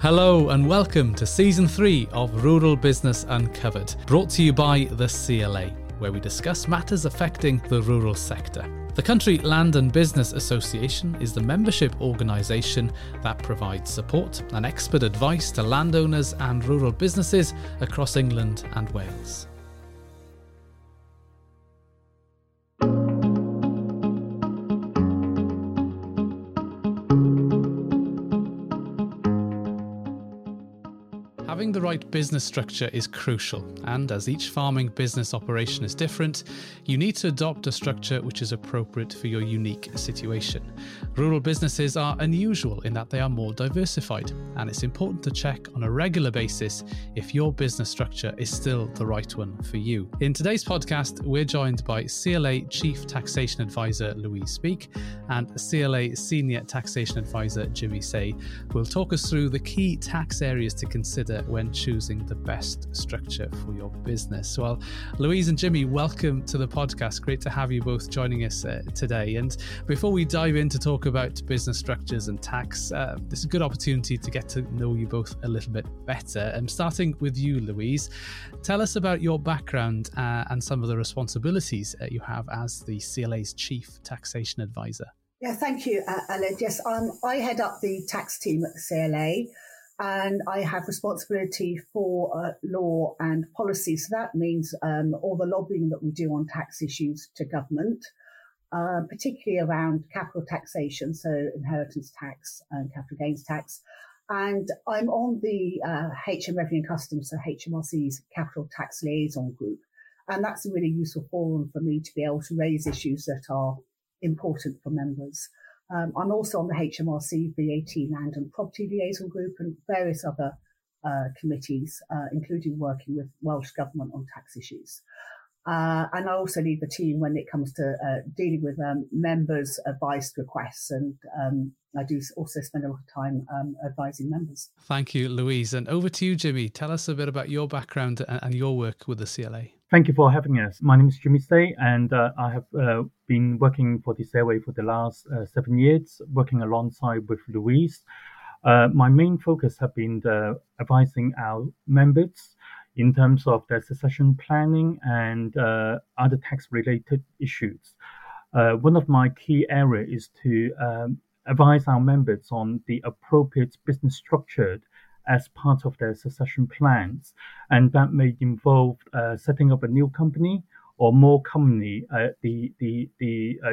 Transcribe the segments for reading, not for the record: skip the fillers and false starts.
Hello and welcome to Season 3 of Rural Business Uncovered, brought to you by the CLA, where we discuss matters affecting the rural sector. The Country Land and Business Association is the membership organisation that provides support and expert advice to landowners and rural businesses across England and Wales. Having the right business structure is crucial, and as each farming business operation is different, you need to adopt a structure which is appropriate for your unique situation. Rural businesses are unusual in that they are more diversified, and it's important to check on a regular basis if your business structure is still the right one for you. In today's podcast, we're joined by CLA Chief Taxation Advisor Louise Speake and CLA Senior Taxation Advisor Jimmy Say, who will talk us through the key tax areas to consider when choosing the best structure for your business. Well, Louise and Jimmy, welcome to the podcast. Great to have you both joining us today. And before we dive in to talk about business structures and tax, this is a good opportunity to get to know you both a little bit better. And starting with you, Louise, tell us about your background and some of the responsibilities you have as the CLA's Chief Taxation Advisor. Yeah, thank you, Alan. Yes, I head up the tax team at the CLA, and I have responsibility for law and policy. So that means all the lobbying that we do on tax issues to government, particularly around capital taxation, so inheritance tax and capital gains tax. And I'm on the HM Revenue and Customs, so HMRC's Capital Tax Liaison Group. And that's a really useful forum for me to be able to raise issues that are important for members. I'm also on the HMRC, VAT, Land and Property Liaison Group and various other committees, including working with Welsh Government on tax issues. And I also lead the team when it comes to dealing with members' advice requests, and I do also spend a lot of time advising members. Thank you, Louise. And over to you, Jimmy. Tell us a bit about your background and your work with the CLA. Thank you for having us. My name is Jimmy Say, and I have been working for the CLA for the last 7 years, working alongside with Louise. My main focus have been advising our members in terms of their succession planning and other tax-related issues. One of my key areas is to advise our members on the appropriate business structure as part of their succession plans, and that may involve setting up a new company or more commonly the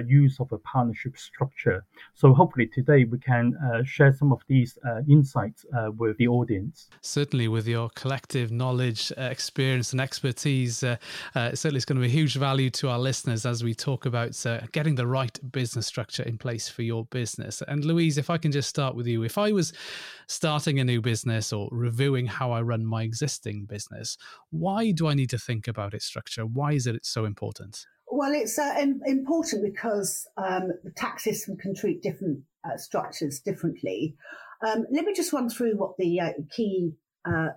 use of a partnership structure. So hopefully today we can share some of these insights with the audience. Certainly with your collective knowledge, experience and expertise, certainly it's going to be a huge value to our listeners as we talk about getting the right business structure in place for your business. And Louise, if I can just start with you, if I was starting a new business or reviewing how I run my existing business, why do I need to think about its structure? Why is it so important? Well, it's important because the tax system can treat different structures differently. Let me just run through what the key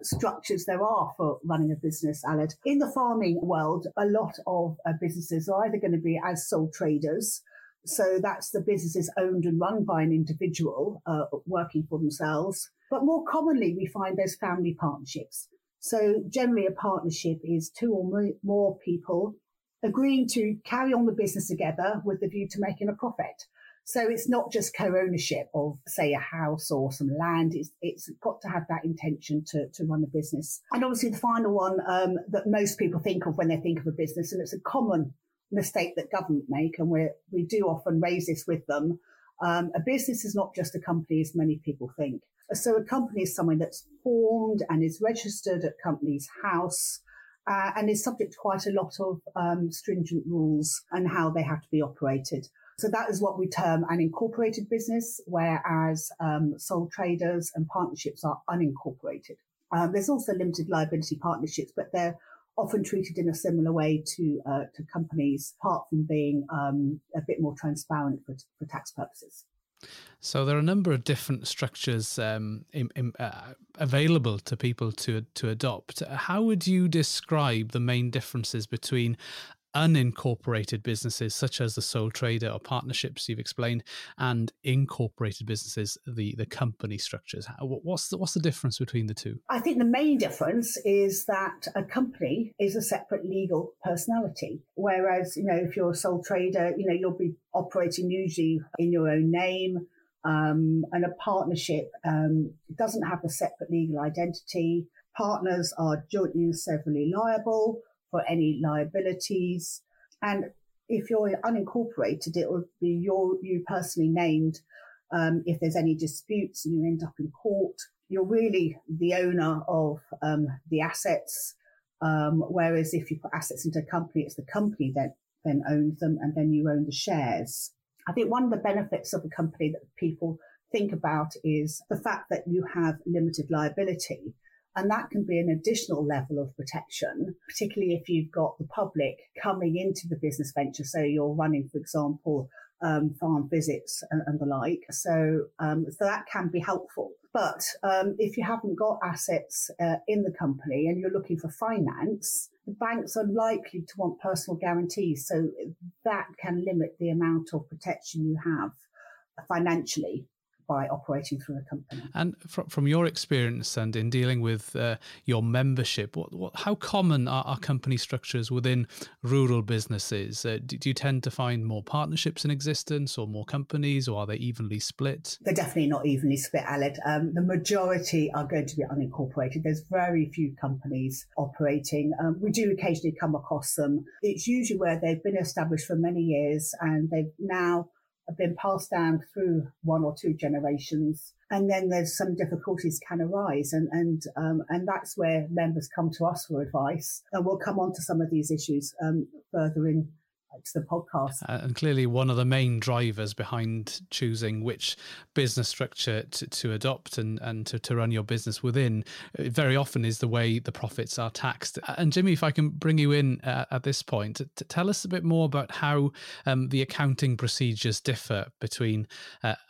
structures there are for running a business, Alad. In the farming world, a lot of businesses are either going to be as sole traders, so that's the businesses owned and run by an individual working for themselves. But more commonly, we find those family partnerships. So generally, a partnership is two or more people agreeing to carry on the business together with the view to making a profit. So it's not just co-ownership of, say, a house or some land. It's got to have that intention to run a business. And obviously the final one that most people think of when they think of a business, and it's a common mistake that government make, and we do often raise this with them, a business is not just a company as many people think. So a company is someone that's formed and is registered at Companies House, and is subject to quite a lot of stringent rules and how they have to be operated. So that is what we term an incorporated business, whereas sole traders and partnerships are unincorporated. There's also limited liability partnerships, but they're often treated in a similar way to companies, apart from being a bit more transparent for tax purposes. So there are a number of different structures available to people to adopt. How would you describe the main differences between unincorporated businesses such as the sole trader or partnerships you've explained, and incorporated businesses, the company structures? What's the difference between the two? I think the main difference is that a company is a separate legal personality, whereas, you know, if you're a sole trader, you know, you'll be operating usually in your own name, and a partnership doesn't have a separate legal identity. Partners are jointly and severally liable for any liabilities. And if you're unincorporated, it will be you personally named. If there's any disputes and you end up in court, you're really the owner of the assets. Whereas if you put assets into a company, it's the company that then owns them, and then you own the shares. I think one of the benefits of a company that people think about is the fact that you have limited liability. And that can be an additional level of protection, particularly if you've got the public coming into the business venture. So you're running, for example, farm visits and the like. So that can be helpful. But if you haven't got assets in the company and you're looking for finance, the banks are likely to want personal guarantees. So that can limit the amount of protection you have financially by operating through a company. And from your experience and in dealing with your membership, how common are company structures within rural businesses? Do you tend to find more partnerships in existence, or more companies, or are they evenly split? They're definitely not evenly split, Aled. The majority are going to be unincorporated. There's very few companies operating. We do occasionally come across them. It's usually where they've been established for many years and they've now been passed down through one or two generations, and then there's some difficulties can arise, and that's where members come to us for advice, and we'll come on to some of these issues further in to the podcast. And clearly one of the main drivers behind choosing which business structure to adopt and to run your business within very often is the way the profits are taxed. And Jimmy, if I can bring you in at this point, tell us a bit more about how the accounting procedures differ between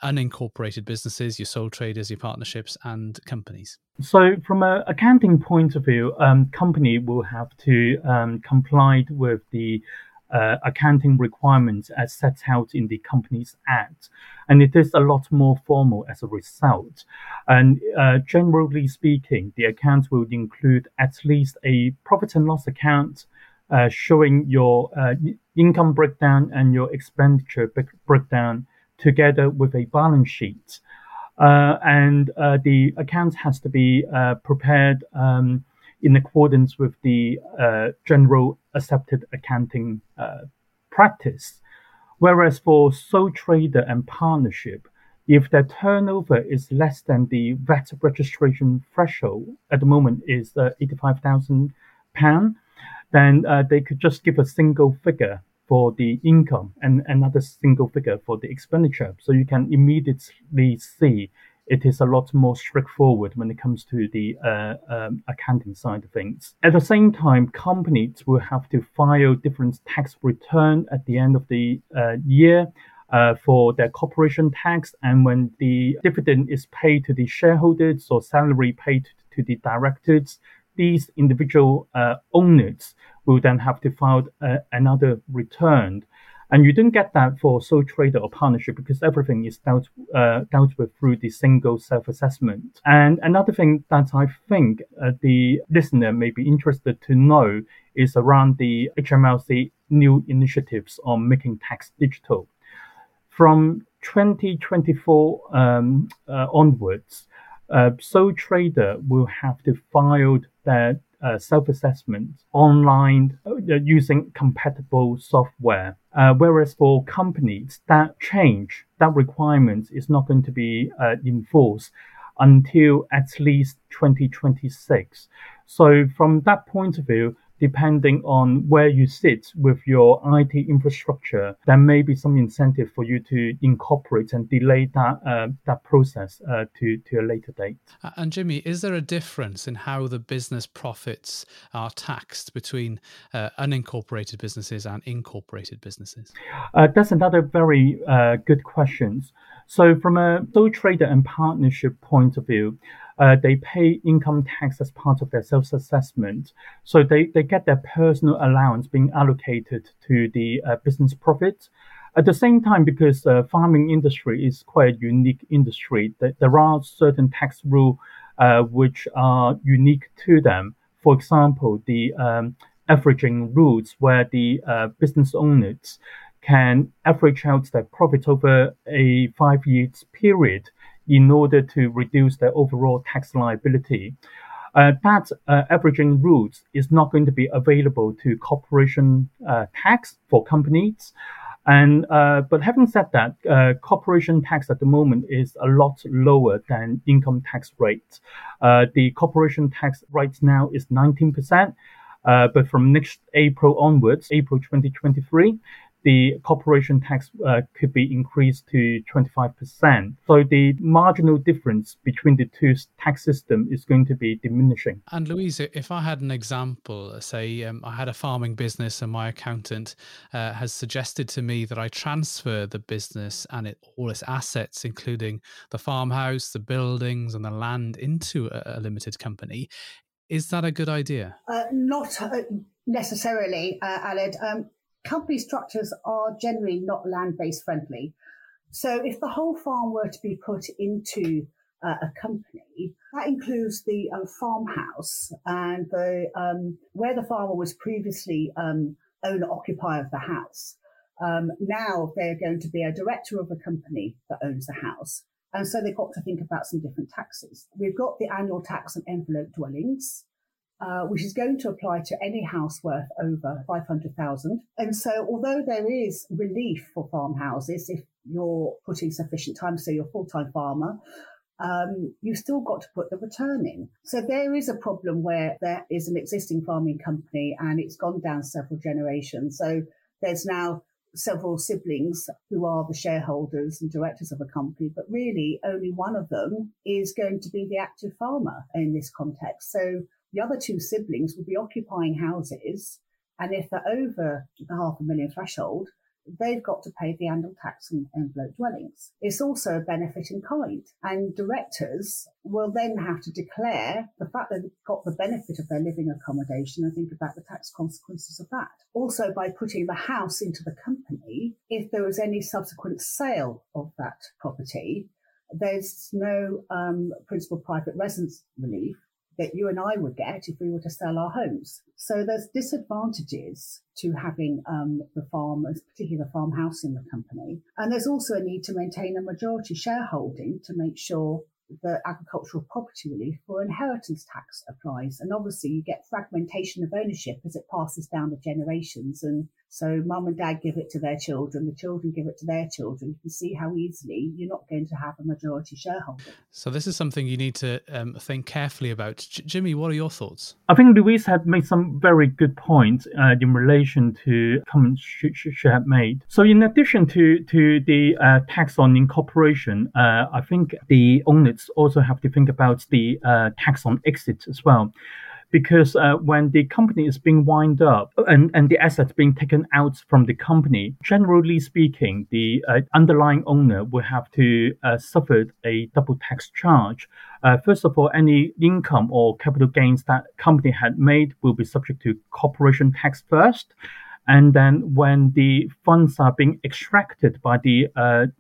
unincorporated businesses, your sole traders, your partnerships and companies. So from an accounting point of view, company will have to comply with the accounting requirements as set out in the Companies Act, and it is a lot more formal as a result. And generally speaking, the accounts will include at least a profit and loss account showing your income breakdown and your expenditure breakdown, together with a balance sheet. And the account has to be prepared in accordance with the general accepted accounting practice. Whereas for sole trader and partnership, if their turnover is less than the VAT registration threshold, at the moment is £85,000, then they could just give a single figure for the income and another single figure for the expenditure. So you can immediately see it is a lot more straightforward when it comes to the accounting side of things. At the same time, companies will have to file different tax return at the end of the year for their corporation tax, and when the dividend is paid to the shareholders or salary paid to the directors, these individual owners will then have to file another return. And you don't get that for sole trader or partnership because everything is dealt with through the single self-assessment. And another thing that I think the listener may be interested to know is around the HMRC new initiatives on making tax digital. From 2024 onwards, sole trader will have to file their self-assessment online using compatible software. Whereas for companies, that requirement is not going to be enforced until at least 2026. So from that point of view, depending on where you sit with your IT infrastructure, there may be some incentive for you to incorporate and delay that process to a later date. And Jimmy, is there a difference in how the business profits are taxed between unincorporated businesses and incorporated businesses? That's another very good question. So from a sole trader and partnership point of view, They pay income tax as part of their self-assessment. So they get their personal allowance being allocated to the business profit. At the same time, because the farming industry is quite a unique industry, there are certain tax rules which are unique to them. For example, the averaging rules, where the business owners can average out their profits over a 5-year period in order to reduce their overall tax liability. That averaging rules is not going to be available to corporation tax for companies. And but having said that, corporation tax at the moment is a lot lower than income tax rate. The corporation tax right now is 19%, but from next April onwards, April 2023, the corporation tax could be increased to 25%. So the marginal difference between the two tax systems is going to be diminishing. And Louise, if I had an example, say I had a farming business and my accountant has suggested to me that I transfer the business and all its assets, including the farmhouse, the buildings and the land, into a limited company, is that a good idea? Not necessarily, Aled. Company structures are generally not land-based friendly. So if the whole farm were to be put into a company, that includes the farmhouse and the where the farmer was previously owner-occupier of the house. Now they're going to be a director of a company that owns the house. And so they've got to think about some different taxes. We've got the annual tax on envelope dwellings, which is going to apply to any house worth over 500,000. And so although there is relief for farmhouses, if you're putting sufficient time, so you're a full-time farmer, you've still got to put the return in. So there is a problem where there is an existing farming company and it's gone down several generations. So there's now several siblings who are the shareholders and directors of a company, but really only one of them is going to be the active farmer in this context. So the other two siblings will be occupying houses, and if they're over the 500,000 threshold, they've got to pay the annual tax on envelope dwellings. It's also a benefit in kind, and directors will then have to declare the fact that they've got the benefit of their living accommodation and think about the tax consequences of that. Also, by putting the house into the company, if there was any subsequent sale of that property, there's no principal private residence relief that you and I would get if we were to sell our homes. So there's disadvantages to having the farm, particularly the farmhouse, in the company. And there's also a need to maintain a majority shareholding to make sure that agricultural property relief or inheritance tax applies. And obviously you get fragmentation of ownership as it passes down the generations. And so mum and dad give it to their children, the children give it to their children. You can see how easily you're not going to have a majority shareholder. So this is something you need to think carefully about. Jimmy, what are your thoughts? I think Louise had made some very good points in relation to comments she had made. So in addition to the tax on incorporation, I think the owners also have to think about the tax on exit as well. Because when the company is being wind up and the assets being taken out from the company, generally speaking, the underlying owner will have to suffer a double tax charge. First of all, any income or capital gains that company had made will be subject to corporation tax first. And then when the funds are being extracted by the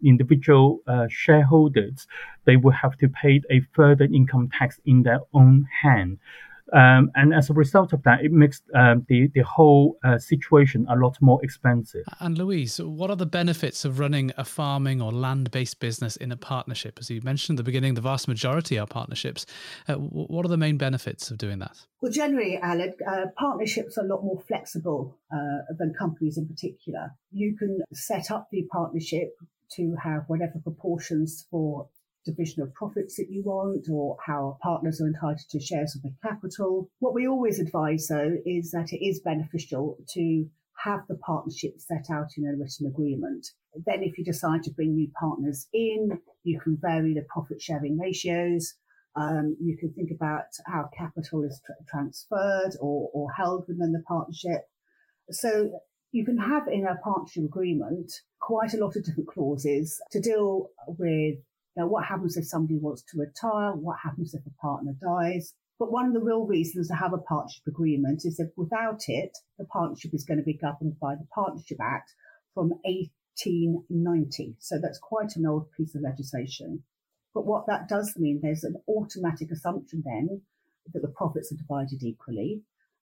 individual shareholders, they will have to pay a further income tax in their own hand. And as a result of that, it makes the whole situation a lot more expensive. And Louise, what are the benefits of running a farming or land-based business in a partnership? As you mentioned at the beginning, the vast majority are partnerships. What are the main benefits of doing that? Well, generally, Aled, partnerships are a lot more flexible than companies in particular. You can set up the partnership to have whatever proportions for division of profits that you want, or how partners are entitled to shares of the capital. What we always advise, though, is that it is beneficial to have the partnership set out in a written agreement. Then if you decide to bring new partners in, you can vary the profit-sharing ratios. You can think about how capital is transferred or held within the partnership. So you can have in a partnership agreement quite a lot of different clauses to deal with Now, what happens if somebody wants to retire? What happens if a partner dies? But one of the real reasons to have a partnership agreement is that without it, the partnership is going to be governed by the Partnership Act from 1890. So that's quite an old piece of legislation. But what that does mean, there's an automatic assumption then that the profits are divided equally.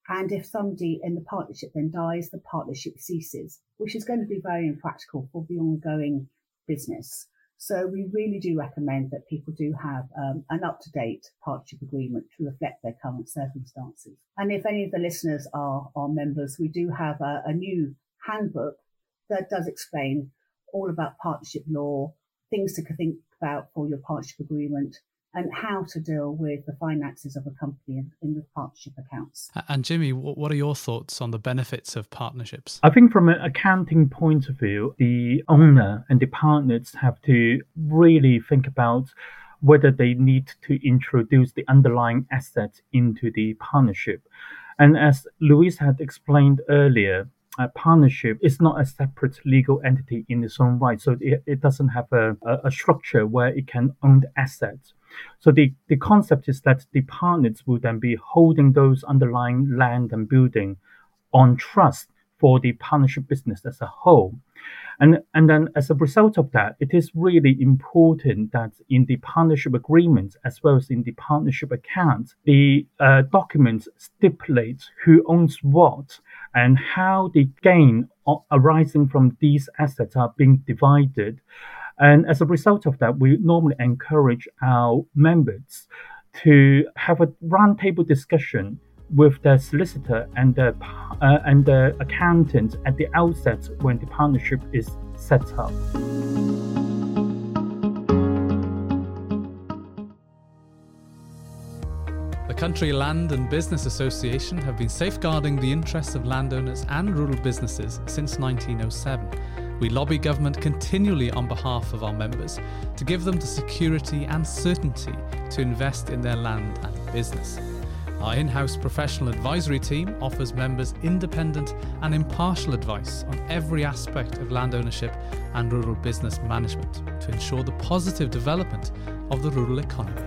And if somebody in the partnership then dies, the partnership ceases, which is going to be very impractical for the ongoing business. So we really do recommend that people do have an up-to-date partnership agreement to reflect their current circumstances. And if any of the listeners are members, we do have a new handbook that does explain all about partnership law, things to think about for your partnership agreement, and how to deal with the finances of a company in the partnership accounts. And Jimmy, what are your thoughts on the benefits of partnerships? I think from an accounting point of view, the owner and the partners have to really think about whether they need to introduce the underlying assets into the partnership. And as Louise had explained earlier, a partnership is not a separate legal entity in its own right, so it doesn't have a structure where it can own the assets. So the concept is that the partners will then be holding those underlying land and building on trust for the partnership business as a whole. And then as a result of that, it is really important that in the partnership agreement, as well as in the partnership accounts, the documents stipulate who owns what and how the gain arising from these assets are being divided. And as a result of that, we normally encourage our members to have a roundtable discussion with their solicitor and their accountant at the outset when the partnership is set up. The Country Land and Business Association have been safeguarding the interests of landowners and rural businesses since 1907. We lobby government continually on behalf of our members to give them the security and certainty to invest in their land and business. Our in-house professional advisory team offers members independent and impartial advice on every aspect of land ownership and rural business management to ensure the positive development of the rural economy.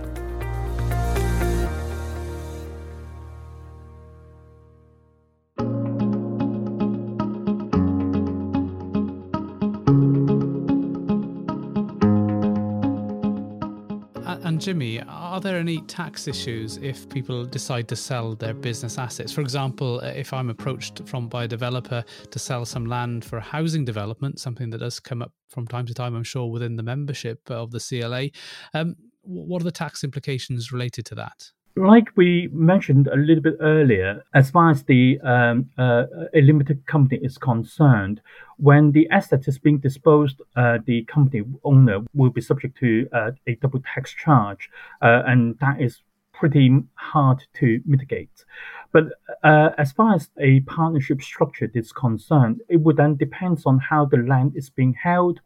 Jimmy, are there any tax issues if people decide to sell their business assets? For example, if I'm approached by a developer to sell some land for a housing development, something that does come up from time to time, I'm sure, within the membership of the CLA, what are the tax implications related to that? Like we mentioned a little bit earlier, as far as the a limited company is concerned, when the asset is being disposed, the company owner will be subject to a double tax charge, and that is pretty hard to mitigate. But as far as a partnership structure is concerned, it would then depend on how the land is being held,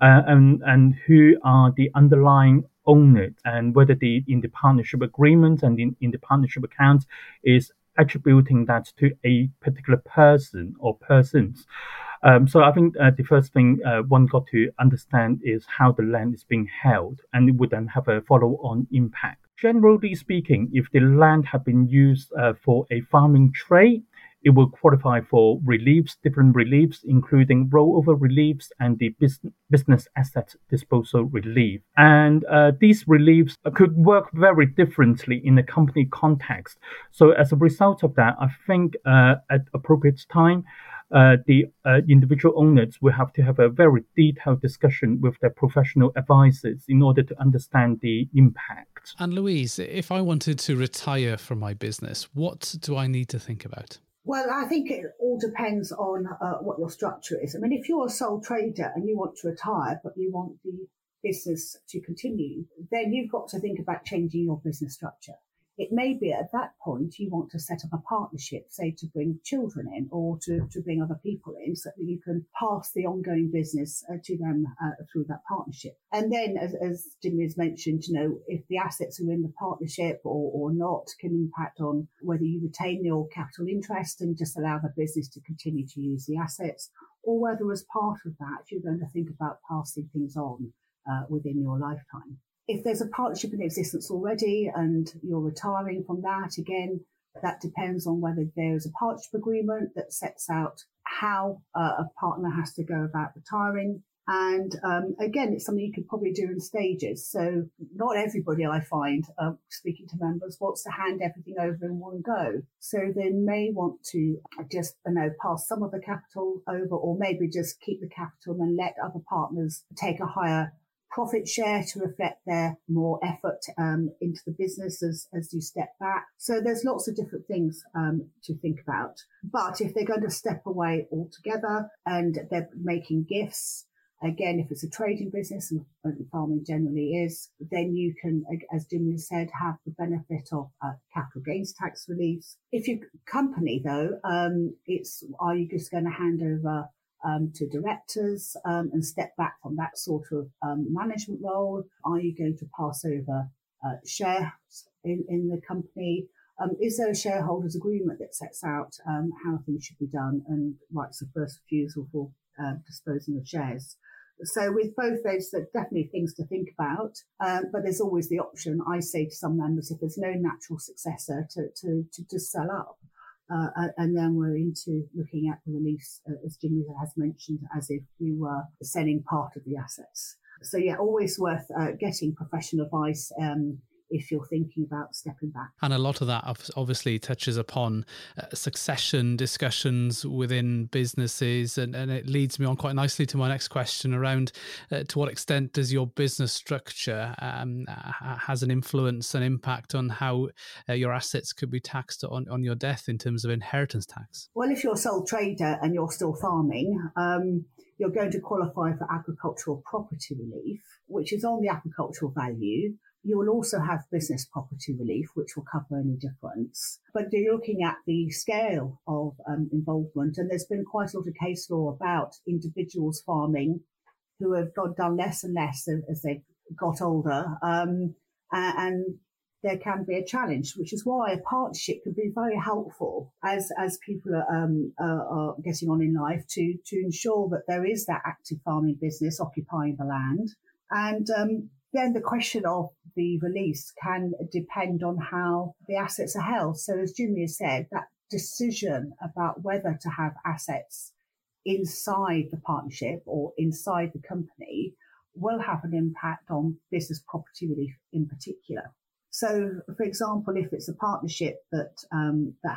and who are the underlying own it, and whether in the partnership agreement and in the partnership account is attributing that to a particular person or persons. So I think the first thing one got to understand is how the land is being held, and it would then have a follow-on impact. Generally speaking, if the land had been used for a farming trade, it will qualify for reliefs, different reliefs, including rollover reliefs and the business asset disposal relief. And these reliefs could work very differently in the company context. So as a result of that, I think at appropriate time, the individual owners will have to have a very detailed discussion with their professional advisors in order to understand the impact. And Louise, if I wanted to retire from my business, what do I need to think about? Well, I think it all depends on what your structure is. I mean, if you're a sole trader and you want to retire, but you want the business to continue, then you've got to think about changing your business structure. It may be at that point you want to set up a partnership, say to bring children in or to bring other people in so that you can pass the ongoing business to them through that partnership. And then, as Jimmy has mentioned, you know, if the assets are in the partnership or not can impact on whether you retain your capital interest and just allow the business to continue to use the assets, or whether as part of that you're going to think about passing things on within your lifetime. If there's a partnership in existence already and you're retiring from that, again, that depends on whether there is a partnership agreement that sets out how a partner has to go about retiring. And again, it's something you could probably do in stages. So not everybody, I find, speaking to members, wants to hand everything over in one go. So they may want to just, pass some of the capital over, or maybe just keep the capital and then let other partners take a higher profit share to reflect their more effort into the business as you step back. So there's lots of different things to think about. But if they're going to step away altogether and they're making gifts, again, if it's a trading business, and farming generally is, then you can, as Jimmy said, have the benefit of capital gains tax reliefs. If your company, though, are you just going to hand over to directors and step back from that sort of management role? Are you going to pass over shares in the company? Is there a shareholders agreement that sets out how things should be done and rights of first refusal for disposing of shares? So with both those, are definitely things to think about, but there's always the option, I say to some members, if there's no natural successor, to just sell up. And then we're into looking at the release, as Jimmy has mentioned, as if we were selling part of the assets. So yeah, always worth getting professional advice if you're thinking about stepping back. And a lot of that obviously touches upon succession discussions within businesses. And it leads me on quite nicely to my next question around to what extent does your business structure has an influence and impact on how your assets could be taxed on your death in terms of inheritance tax? Well, if you're a sole trader and you're still farming, you're going to qualify for agricultural property relief, which is on the agricultural value. You will also have business property relief, which will cover any difference. But you're looking at the scale of involvement, and there's been quite a lot of case law about individuals farming who have done less and less as they've got older, and there can be a challenge, which is why a partnership can be very helpful as people are getting on in life to ensure that there is that active farming business occupying the land. And then the question of the release can depend on how the assets are held. So as Jimmy has said, that decision about whether to have assets inside the partnership or inside the company will have an impact on business property relief in particular. So, for example, if it's a partnership that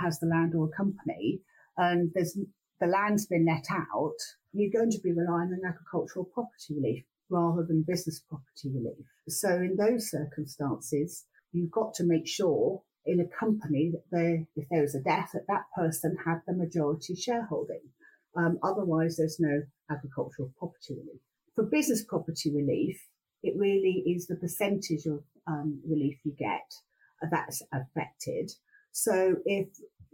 has the land or a company and the land's been let out, you're going to be relying on agricultural property relief rather than business property relief. So in those circumstances, you've got to make sure in a company that if there is a death, that person had the majority shareholding. Otherwise, there's no agricultural property relief. For business property relief, it really is the percentage of relief you get that's affected. So if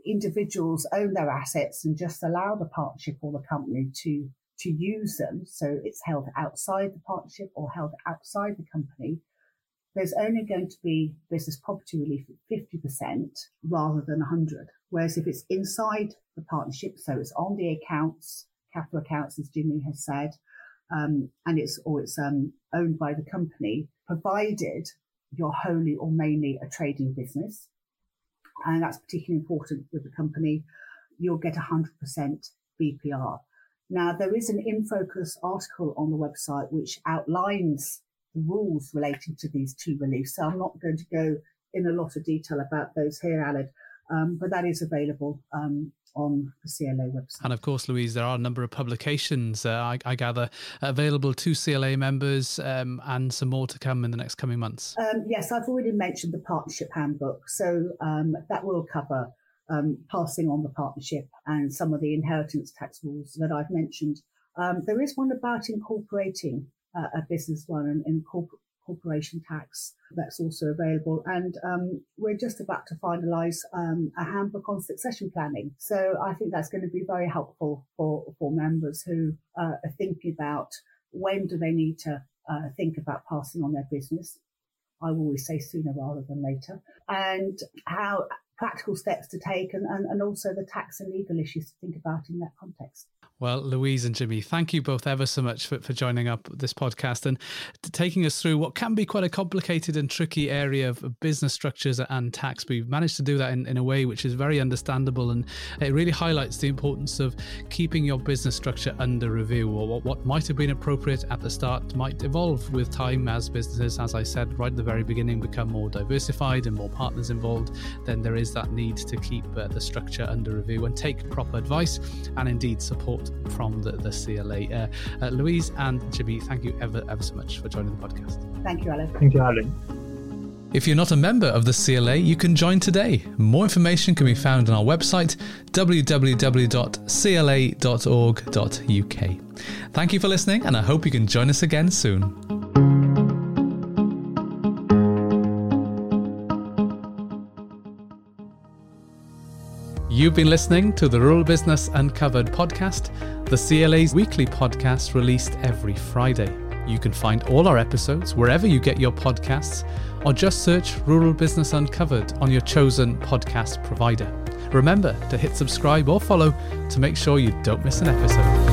individuals own their assets and just allow the partnership or the company to use them, so it's held outside the partnership or held outside the company, there's only going to be business property relief at 50% rather than 100. Whereas if it's inside the partnership, so it's on the accounts, capital accounts, as Jimmy has said, and it's owned by the company, provided you're wholly or mainly a trading business, and that's particularly important with the company, you'll get 100% BPR. Now, there is an InFocus article on the website which outlines the rules relating to these two reliefs. So I'm not going to go in a lot of detail about those here, Aled, but that is available on the CLA website. And of course, Louise, there are a number of publications, I gather, available to CLA members and some more to come in the next coming months. Yes, I've already mentioned the Partnership Handbook, so that will cover passing on the partnership and some of the inheritance tax rules that I've mentioned. There is one about incorporating a business one and corporation tax that's also available. And we're just about to finalise a handbook on succession planning. So I think that's going to be very helpful for members who are thinking about when do they need to think about passing on their business. I always say sooner rather than later. And how practical steps to take and also the tax and legal issues to think about in that context. Well, Louise and Jimmy, thank you both ever so much for joining up this podcast and taking us through what can be quite a complicated and tricky area of business structures and tax. But you've managed to do that in a way which is very understandable, and it really highlights the importance of keeping your business structure under review, or what might have been appropriate at the start might evolve with time as businesses, as I said right at the very beginning, become more diversified and more partners involved. Then there is that need to keep the structure under review and take proper advice and indeed support from the CLA. Louise and Jimmy, thank you ever so much for joining the podcast. Thank you, Alan. Thank you, Alan. If you're not a member of the CLA, you can join today. More information can be found on our website, www.cla.org.uk. Thank you for listening, and I hope you can join us again soon. You've been listening to the Rural Business Uncovered podcast, the CLA's weekly podcast released every Friday. You can find all our episodes wherever you get your podcasts, or just search Rural Business Uncovered on your chosen podcast provider. Remember to hit subscribe or follow to make sure you don't miss an episode.